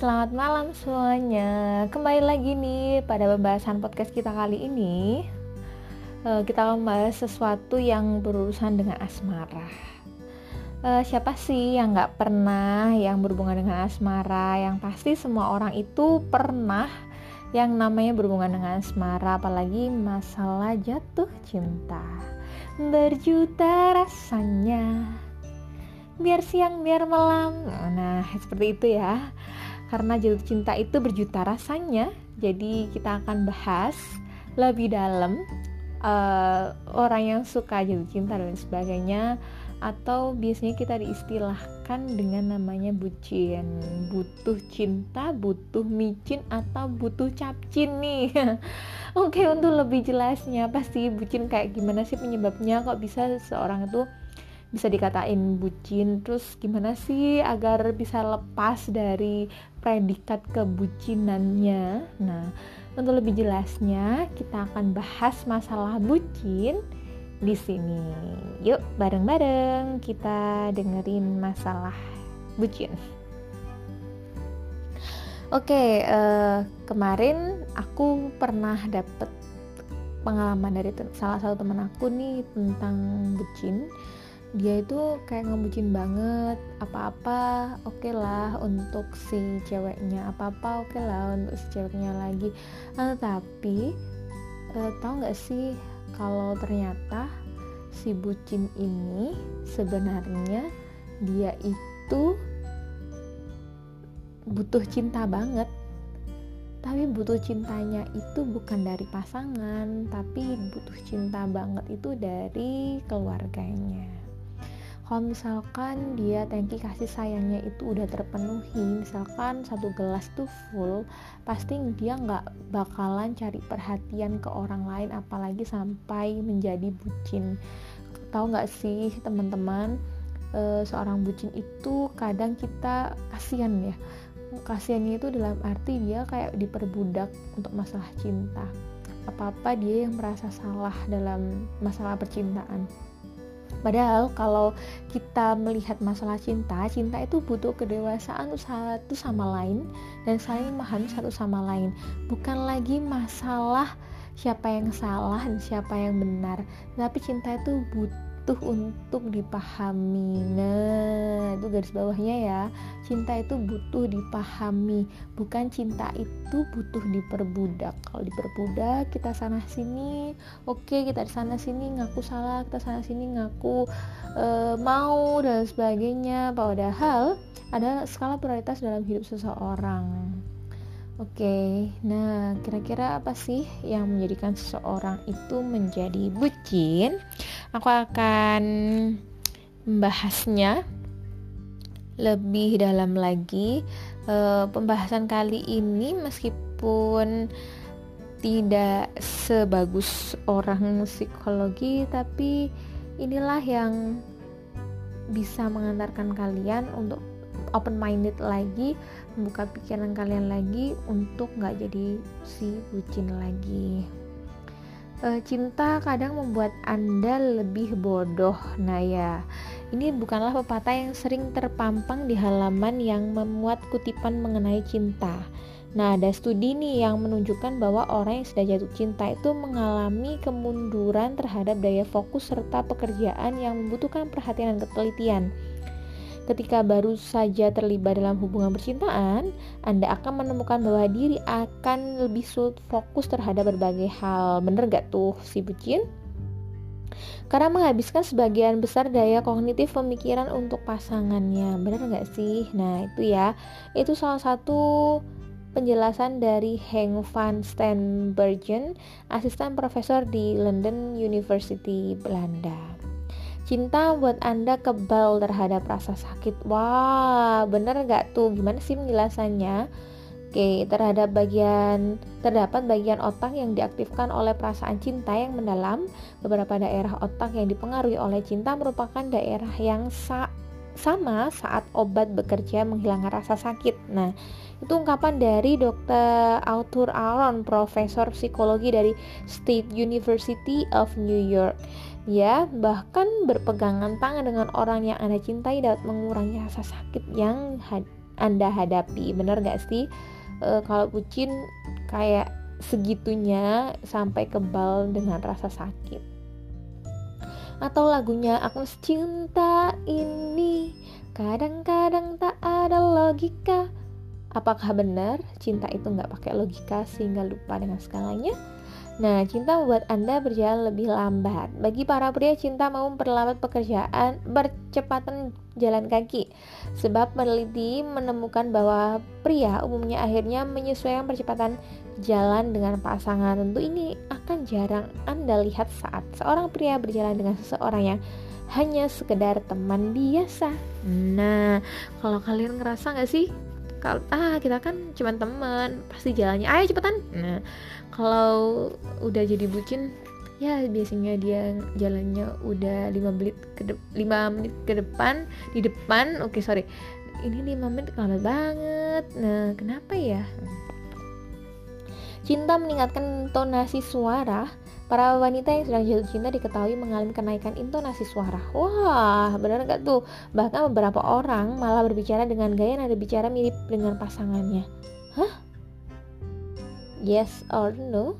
Selamat malam semuanya. Kembali lagi nih pada pembahasan podcast kita kali ini. Kita akan membahas sesuatu yang berurusan dengan asmara. Siapa sih yang gak pernah yang berhubungan dengan asmara? Yang pasti semua orang itu pernah yang namanya berhubungan dengan asmara, apalagi masalah jatuh cinta. Berjuta rasanya, biar siang biar malam. Nah, seperti itu ya. Karena jatuh cinta itu berjuta rasanya, jadi kita akan bahas lebih dalam orang yang suka jatuh cinta dan sebagainya, atau biasanya kita diistilahkan dengan namanya bucin, butuh cinta, butuh micin, atau butuh capcin nih. Oke, untuk lebih jelasnya pasti bucin kayak gimana sih penyebabnya, kok bisa seseorang itu bisa dikatain bucin, terus gimana sih agar bisa lepas dari predikat kebucinannya. Nah, untuk lebih jelasnya kita akan bahas masalah bucin di sini. Yuk, bareng-bareng kita dengerin masalah bucin. Oke, kemarin aku pernah dapet pengalaman dari salah satu teman aku nih tentang bucin. Dia itu kayak ngebucin banget, apa-apa oke lah untuk si ceweknya, apa-apa oke lah untuk si ceweknya lagi. Tapi tahu nggak sih kalau ternyata si bucin ini sebenarnya dia itu butuh cinta banget, tapi butuh cintanya itu bukan dari pasangan, tapi butuh cinta banget itu dari keluarganya. Kalau misalkan dia tangki kasih sayangnya itu udah terpenuhi, misalkan satu gelas tuh full, pasti dia gak bakalan cari perhatian ke orang lain, apalagi sampai menjadi bucin. Tahu gak sih teman-teman, seorang bucin itu kadang kita kasihan ya. Kasihannya itu dalam arti dia kayak diperbudak untuk masalah cinta. Apa-apa dia yang merasa salah dalam masalah percintaan. Padahal kalau kita melihat masalah cinta, cinta itu butuh kedewasaan satu sama lain dan saling memahami satu sama lain. Bukan lagi masalah siapa yang salah dan siapa yang benar, tapi cinta itu butuh untuk dipahami. Nah, itu garis bawahnya ya. Cinta itu butuh dipahami, bukan cinta itu butuh diperbudak. Kalau diperbudak, kita sana sini, oke, kita di sana sini ngaku salah, kita sana sini ngaku mau dan sebagainya. Padahal ada skala prioritas dalam hidup seseorang. Oke, nah kira-kira apa sih yang menjadikan seseorang itu menjadi bucin? Aku akan membahasnya lebih dalam lagi. Pembahasan kali ini meskipun tidak sebagus orang psikologi, tapi inilah yang bisa mengantarkan kalian untuk open minded lagi, membuka pikiran kalian lagi untuk gak jadi si bucin lagi. Cinta kadang membuat Anda lebih bodoh. Nah ya, ini bukanlah pepatah yang sering terpampang di halaman yang memuat kutipan mengenai cinta. Nah, ada studi nih yang menunjukkan bahwa orang yang sudah jatuh cinta itu mengalami kemunduran terhadap daya fokus serta pekerjaan yang membutuhkan perhatian dan ketelitian. Ketika baru saja terlibat dalam hubungan percintaan, Anda akan menemukan bahwa diri akan lebih sulit fokus terhadap berbagai hal. Bener gak tuh si bucin? Karena menghabiskan sebagian besar daya kognitif pemikiran untuk pasangannya. Bener gak sih? Nah itu ya, itu salah satu penjelasan dari Heng van Steenbergen, asisten profesor di London University Belanda. Cinta buat Anda kebal terhadap rasa sakit. Wah, bener gak tuh? Gimana sih penjelasannya? Oke, terdapat bagian otak yang diaktifkan oleh perasaan cinta yang mendalam. Beberapa daerah otak yang dipengaruhi oleh cinta merupakan daerah yang sama saat obat bekerja menghilangkan rasa sakit. Nah, itu ungkapan dari Dr. Arthur Aron, profesor psikologi dari State University of New York. Ya, bahkan berpegangan tangan dengan orang yang Anda cintai dapat mengurangi rasa sakit yang Anda hadapi. Bener gak sih? Kalau bucin kayak segitunya sampai kebal dengan rasa sakit. Atau lagunya aku cinta ini kadang-kadang tak ada logika. Apakah benar cinta itu nggak pakai logika sehingga lupa dengan skalanya? Nah, cinta membuat Anda berjalan lebih lambat. Bagi para pria, cinta mau memperlambat pekerjaan, bercepatan jalan kaki. Sebab peneliti menemukan bahwa pria umumnya akhirnya menyesuaikan percepatan jalan dengan pasangan. Tentu ini akan jarang Anda lihat saat seorang pria berjalan dengan seseorang yang hanya sekedar teman biasa. Nah, kalau kalian ngerasa nggak sih? Kalau kita kan cuman teman, pasti jalannya ayo cepetan. Nah, kalau udah jadi bucin ya biasanya dia jalannya udah 5 menit ke depan di depan. Ini 5 menit lama banget. Nah, kenapa ya? Cinta meningkatkan intonasi suara. Para wanita yang sedang jatuh cinta diketahui mengalami kenaikan intonasi suara. Wah, benar gak tuh? Bahkan beberapa orang malah berbicara dengan gaya nada bicara mirip dengan pasangannya. Hah? Yes or no?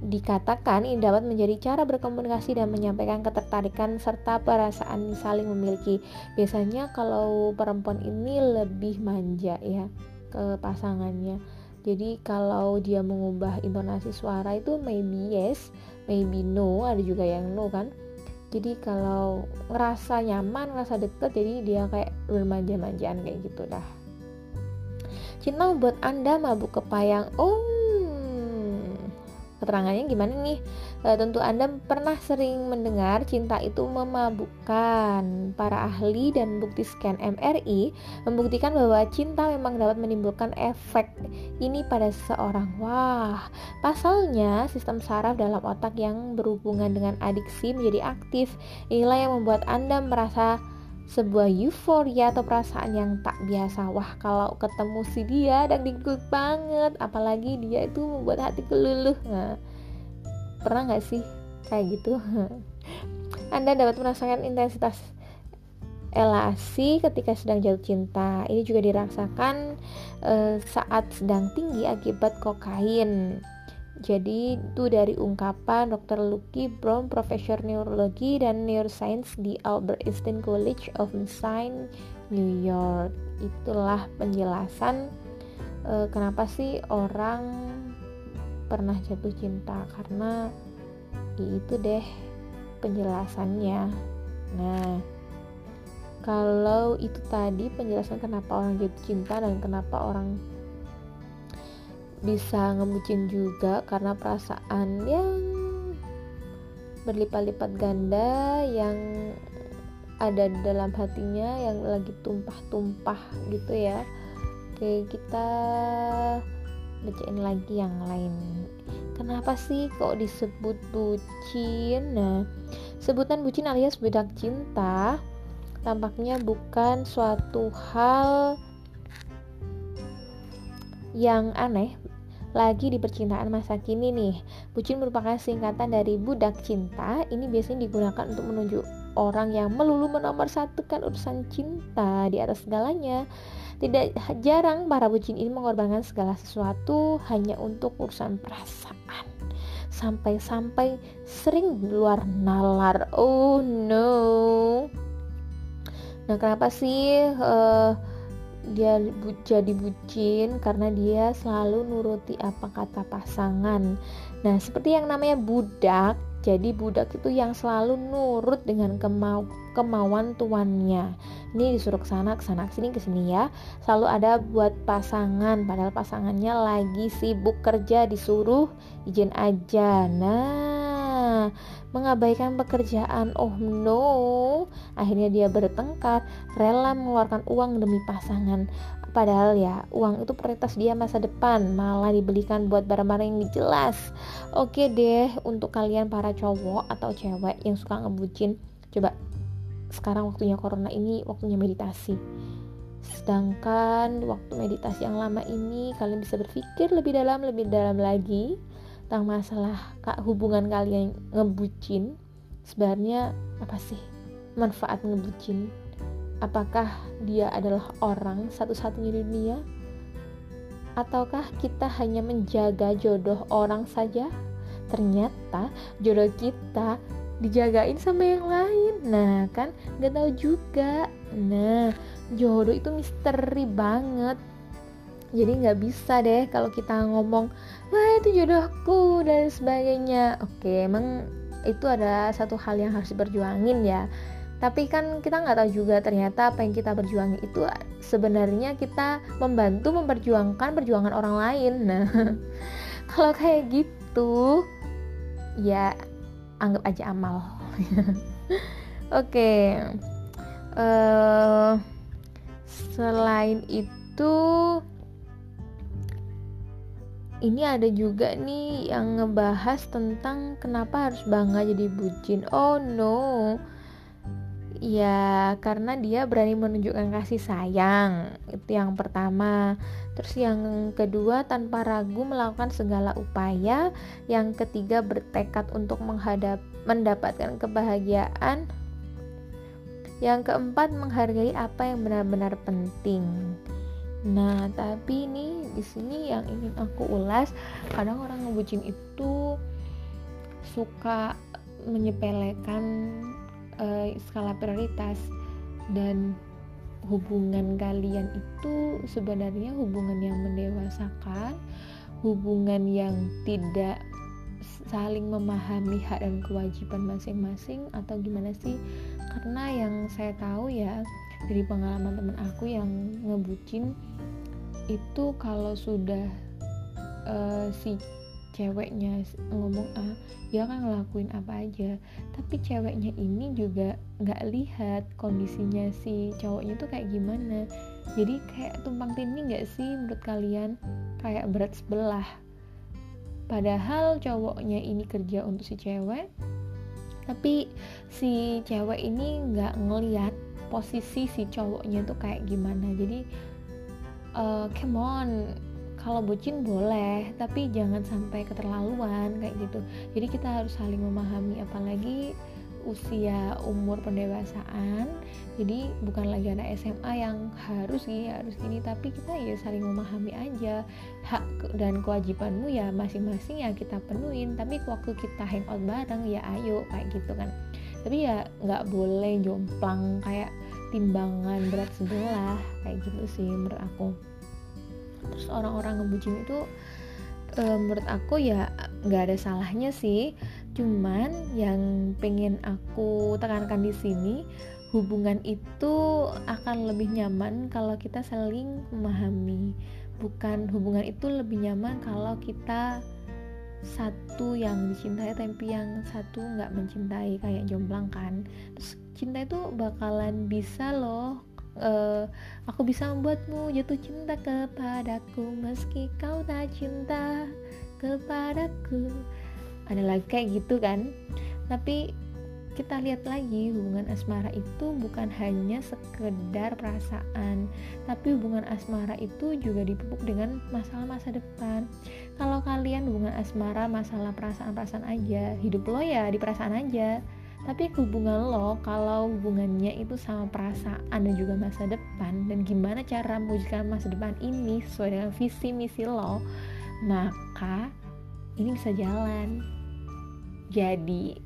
Dikatakan ini dapat menjadi cara berkomunikasi dan menyampaikan ketertarikan serta perasaan saling memiliki. Biasanya kalau perempuan ini lebih manja ya ke pasangannya. Jadi kalau dia mengubah intonasi suara itu maybe yes, maybe no, ada juga yang no kan. Jadi kalau ngerasa nyaman, ngerasa deket, jadi dia kayak bermanja-manjaan kayak gitu dah. Cinta buat Anda mabuk kepayang. Keterangannya gimana nih? Tentu Anda pernah sering mendengar cinta itu memabukkan. Para ahli dan bukti scan MRI membuktikan bahwa cinta memang dapat menimbulkan efek ini pada seseorang. Wah, pasalnya sistem saraf dalam otak yang berhubungan dengan adiksi menjadi aktif. Inilah yang membuat Anda merasa sebuah euforia atau perasaan yang tak biasa. Wah, kalau ketemu si dia dangdut banget, apalagi dia itu membuat hatiku luluh. Nah, pernah gak sih kayak gitu? Anda dapat merasakan intensitas elasi ketika sedang jatuh cinta. Ini juga dirasakan saat sedang tinggi akibat kokain. Jadi itu dari ungkapan Dr. Lucky Brom, Profesor Neurologi dan Neuroscience di Albert Einstein College of Science, New York. Itulah penjelasan kenapa sih orang pernah jatuh cinta, karena itu deh penjelasannya. Nah, kalau itu tadi penjelasan kenapa orang jatuh cinta dan kenapa orang bisa ngebucin juga karena perasaan yang berlipat-lipat ganda yang ada dalam hatinya yang lagi tumpah-tumpah gitu ya. Oke, kita bacain lagi yang lain. Kenapa sih kok disebut bucin? Nah, sebutan bucin alias budak cinta tampaknya bukan suatu hal yang aneh lagi di percintaan masa kini nih. Bucin merupakan singkatan dari budak cinta. Ini biasanya digunakan untuk menunjuk orang yang melulu menomorsatukan urusan cinta di atas segalanya. Tidak jarang para bucin ini mengorbankan segala sesuatu hanya untuk urusan perasaan. Sampai-sampai sering luar nalar. Oh no. Nah, kenapa sih dia jadi bucin? Karena dia selalu nuruti apa kata pasangan. Nah, seperti yang namanya budak, jadi budak itu yang selalu nurut dengan kemauan tuannya. Ini disuruh kesana kesini kesini ya. Selalu ada buat pasangan, padahal pasangannya lagi sibuk kerja, disuruh izin aja. Nah, mengabaikan pekerjaan. Oh no. Akhirnya dia bertengkar, rela mengeluarkan uang demi pasangan. Padahal ya, uang itu prioritas dia masa depan, malah dibelikan buat barang-barang yang jelas. Oke deh, untuk kalian para cowok atau cewek yang suka ngebucin, coba sekarang waktunya corona ini, waktunya meditasi. Sedangkan waktu meditasi yang lama ini, kalian bisa berpikir lebih dalam lagi tentang masalah hubungan kalian ngebucin. Sebenarnya apa sih manfaat ngebucin? Apakah dia adalah orang satu-satunya di dunia? Ataukah kita hanya menjaga jodoh orang saja? Ternyata jodoh kita dijagain sama yang lain. Nah kan gak tahu juga. Nah, jodoh itu misteri banget. Jadi gak bisa deh kalau kita ngomong, wah itu jodohku dan sebagainya. Oke, emang itu ada satu hal yang harus diperjuangin ya. Tapi kan kita nggak tahu juga ternyata apa yang kita perjuangin itu sebenarnya kita membantu memperjuangkan perjuangan orang lain. Nah, kalau kayak gitu, ya anggap aja amal. Oke. Selain itu, ini ada juga nih yang ngebahas tentang kenapa harus bangga jadi bucin. Oh no. Ya, karena dia berani menunjukkan kasih sayang. Itu yang pertama. Terus yang kedua, tanpa ragu melakukan segala upaya. Yang ketiga, bertekad untuk mendapatkan kebahagiaan. Yang keempat, menghargai apa yang benar-benar penting. Nah, tapi ini di sini yang ingin aku ulas, kadang orang ngebucin itu suka menyepelekan skala prioritas, dan hubungan kalian itu sebenarnya hubungan yang mendewasakan, hubungan yang tidak saling memahami hak dan kewajiban masing-masing atau gimana sih? Karena yang saya tahu ya dari pengalaman teman aku yang ngebucin itu, kalau sudah si ceweknya ngomong A, dia kan ngelakuin apa aja, tapi ceweknya ini juga gak lihat kondisinya si cowoknya tuh kayak gimana. Jadi kayak tumpang tindih gak sih menurut kalian? Kayak berat sebelah, padahal cowoknya ini kerja untuk si cewek, tapi si cewek ini gak ngelihat posisi si cowoknya tuh kayak gimana. Jadi come on, kalau bucin boleh, tapi jangan sampai keterlaluan kayak gitu. Jadi kita harus saling memahami, apalagi usia umur pendewasaan. Jadi bukan lagi anak SMA yang harus gini, tapi kita ya saling memahami aja. Hak dan kewajibanmu ya masing-masing ya kita penuhin, tapi waktu kita hangout bareng ya ayo kayak gitu kan. Tapi ya nggak boleh jomplang kayak timbangan berat sebelah kayak gitu sih menurut aku. Terus orang-orang ngebucin itu menurut aku ya nggak ada salahnya sih, cuman yang pengen aku tekankan di sini, hubungan itu akan lebih nyaman kalau kita saling memahami. Bukan, hubungan itu lebih nyaman kalau kita satu yang dicintai tapi yang satu nggak mencintai, kayak jomplang kan. Terus cinta itu bakalan bisa loh, aku bisa membuatmu jatuh cinta kepadaku meski kau tak cinta kepadaku. Ada lagi kayak gitu kan. Tapi kita lihat lagi, hubungan asmara itu bukan hanya sekedar perasaan, tapi hubungan asmara itu juga dipupuk dengan masalah masa depan. Kalau kalian hubungan asmara masalah perasaan-perasaan aja, hidup lo ya di perasaan aja. Tapi hubungan lo, kalau hubungannya itu sama perasaan dan juga masa depan, dan gimana cara mewujudkan masa depan ini sesuai dengan visi misi lo, maka ini bisa jalan. Jadi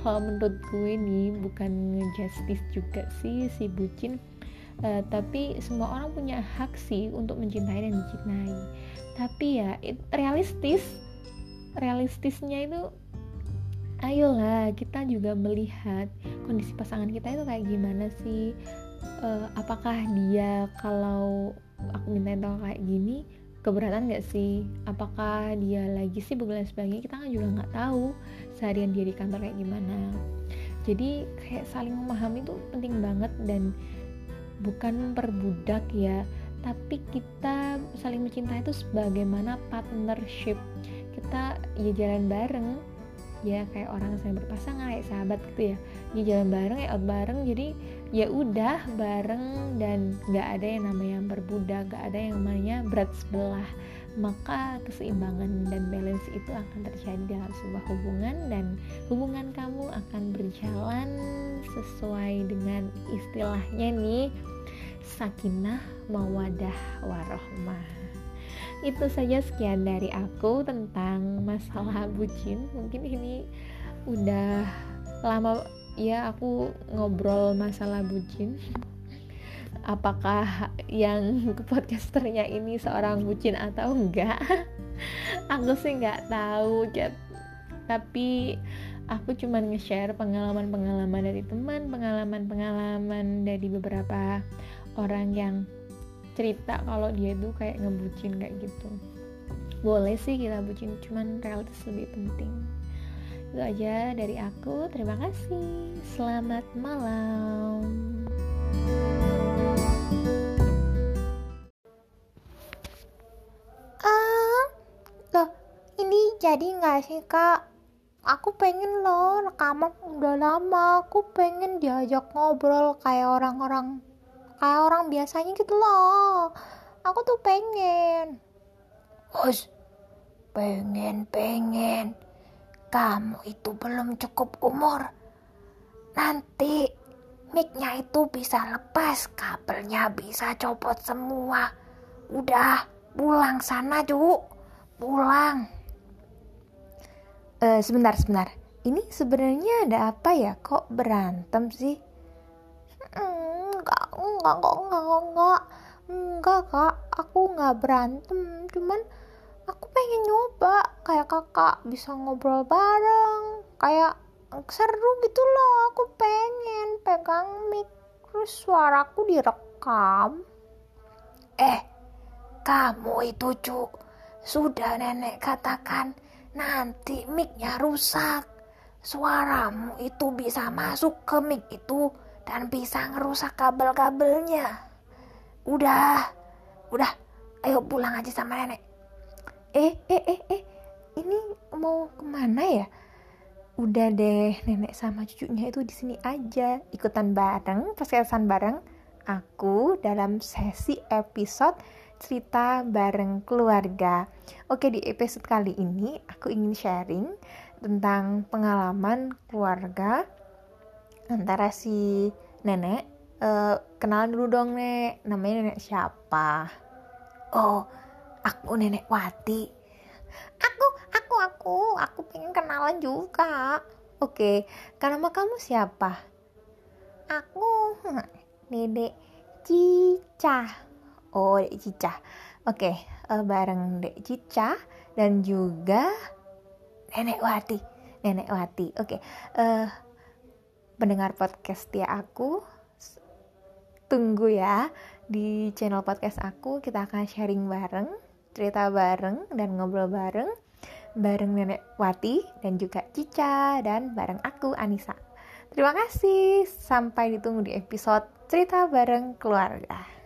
kalau menurut gue nih, bukan ngejustice juga sih si bucin, tapi semua orang punya hak sih untuk mencintai dan dicintai. Tapi ya realistisnya itu, ayolah kita juga melihat kondisi pasangan kita itu kayak gimana sih. Apakah dia kalau aku minta tolong kayak gini keberatan gak sih, apakah dia lagi sibuk dan sebagainya. Kita kan juga gak tahu seharian dia di kantor kayak gimana. Jadi kayak saling memahami itu penting banget, dan bukan memperbudak ya, tapi kita saling mencintai itu sebagaimana partnership. Kita ya jalan bareng ya, kayak orang saling berpasangan, kayak sahabat gitu ya, dia jalan bareng, ya out bareng. Jadi ya udah bareng, dan nggak ada yang namanya berbudak, nggak ada yang namanya berat sebelah. maka keseimbangan dan balance itu akan terjadi dalam sebuah hubungan, dan hubungan kamu akan berjalan sesuai dengan istilahnya nih, sakinah mawaddah warahmah. Itu saja sekian dari aku tentang masalah bucin. Mungkin ini udah lama ya aku ngobrol masalah bucin. Apakah yang podcasternya ini seorang bucin atau enggak? Aku sih enggak tahu, tapi aku cuman nge-share pengalaman-pengalaman dari teman, pengalaman-pengalaman dari beberapa orang yang cerita kalau dia tuh kayak ngebucin kayak gitu. Boleh sih kita bucin, cuman realitas lebih penting. Itu aja dari aku, terima kasih. Selamat malam. Jadi gak sih kak, aku pengen loh rekaman udah lama, aku pengen diajak ngobrol kayak orang biasanya gitu loh, aku tuh pengen. Hush, pengen, kamu itu belum cukup umur, nanti mic-nya itu bisa lepas, kabelnya bisa copot semua, udah pulang sana cu, pulang. Sebentar. Ini sebenarnya ada apa ya? Kok berantem sih? Enggak kak, aku nggak berantem. Cuman aku pengen nyoba kayak kakak bisa ngobrol bareng, kayak seru gitu loh. Aku pengen pegang mic, terus suaraku direkam. Kamu itu cuk, sudah nenek katakan. Nanti mic-nya rusak, suaramu itu bisa masuk ke mic itu dan bisa ngerusak kabel-kabelnya. Udah, ayo pulang aja sama nenek. Ini mau kemana ya? Udah deh, nenek sama cucunya itu di sini aja, ikutan bareng, persiapan bareng. Aku dalam sesi episode cerita bareng keluarga. Oke, di episode kali ini aku ingin sharing tentang pengalaman keluarga antara si nenek. Kenalan dulu dong nek, namanya nenek siapa? Oh, aku nenek Wati. Aku pengen kenalan juga. Oke, nama kamu siapa? Aku Dek Cica. Oh, Dek Cica. Oke, bareng Dek Cica dan juga Nenek Wati. Oke, pendengar podcast ya aku, tunggu ya di channel podcast aku. Kita akan sharing bareng, cerita bareng, dan ngobrol bareng Nenek Wati dan juga Cica, dan bareng aku Anissa. Terima kasih, sampai ditunggu di episode cerita bareng keluarga.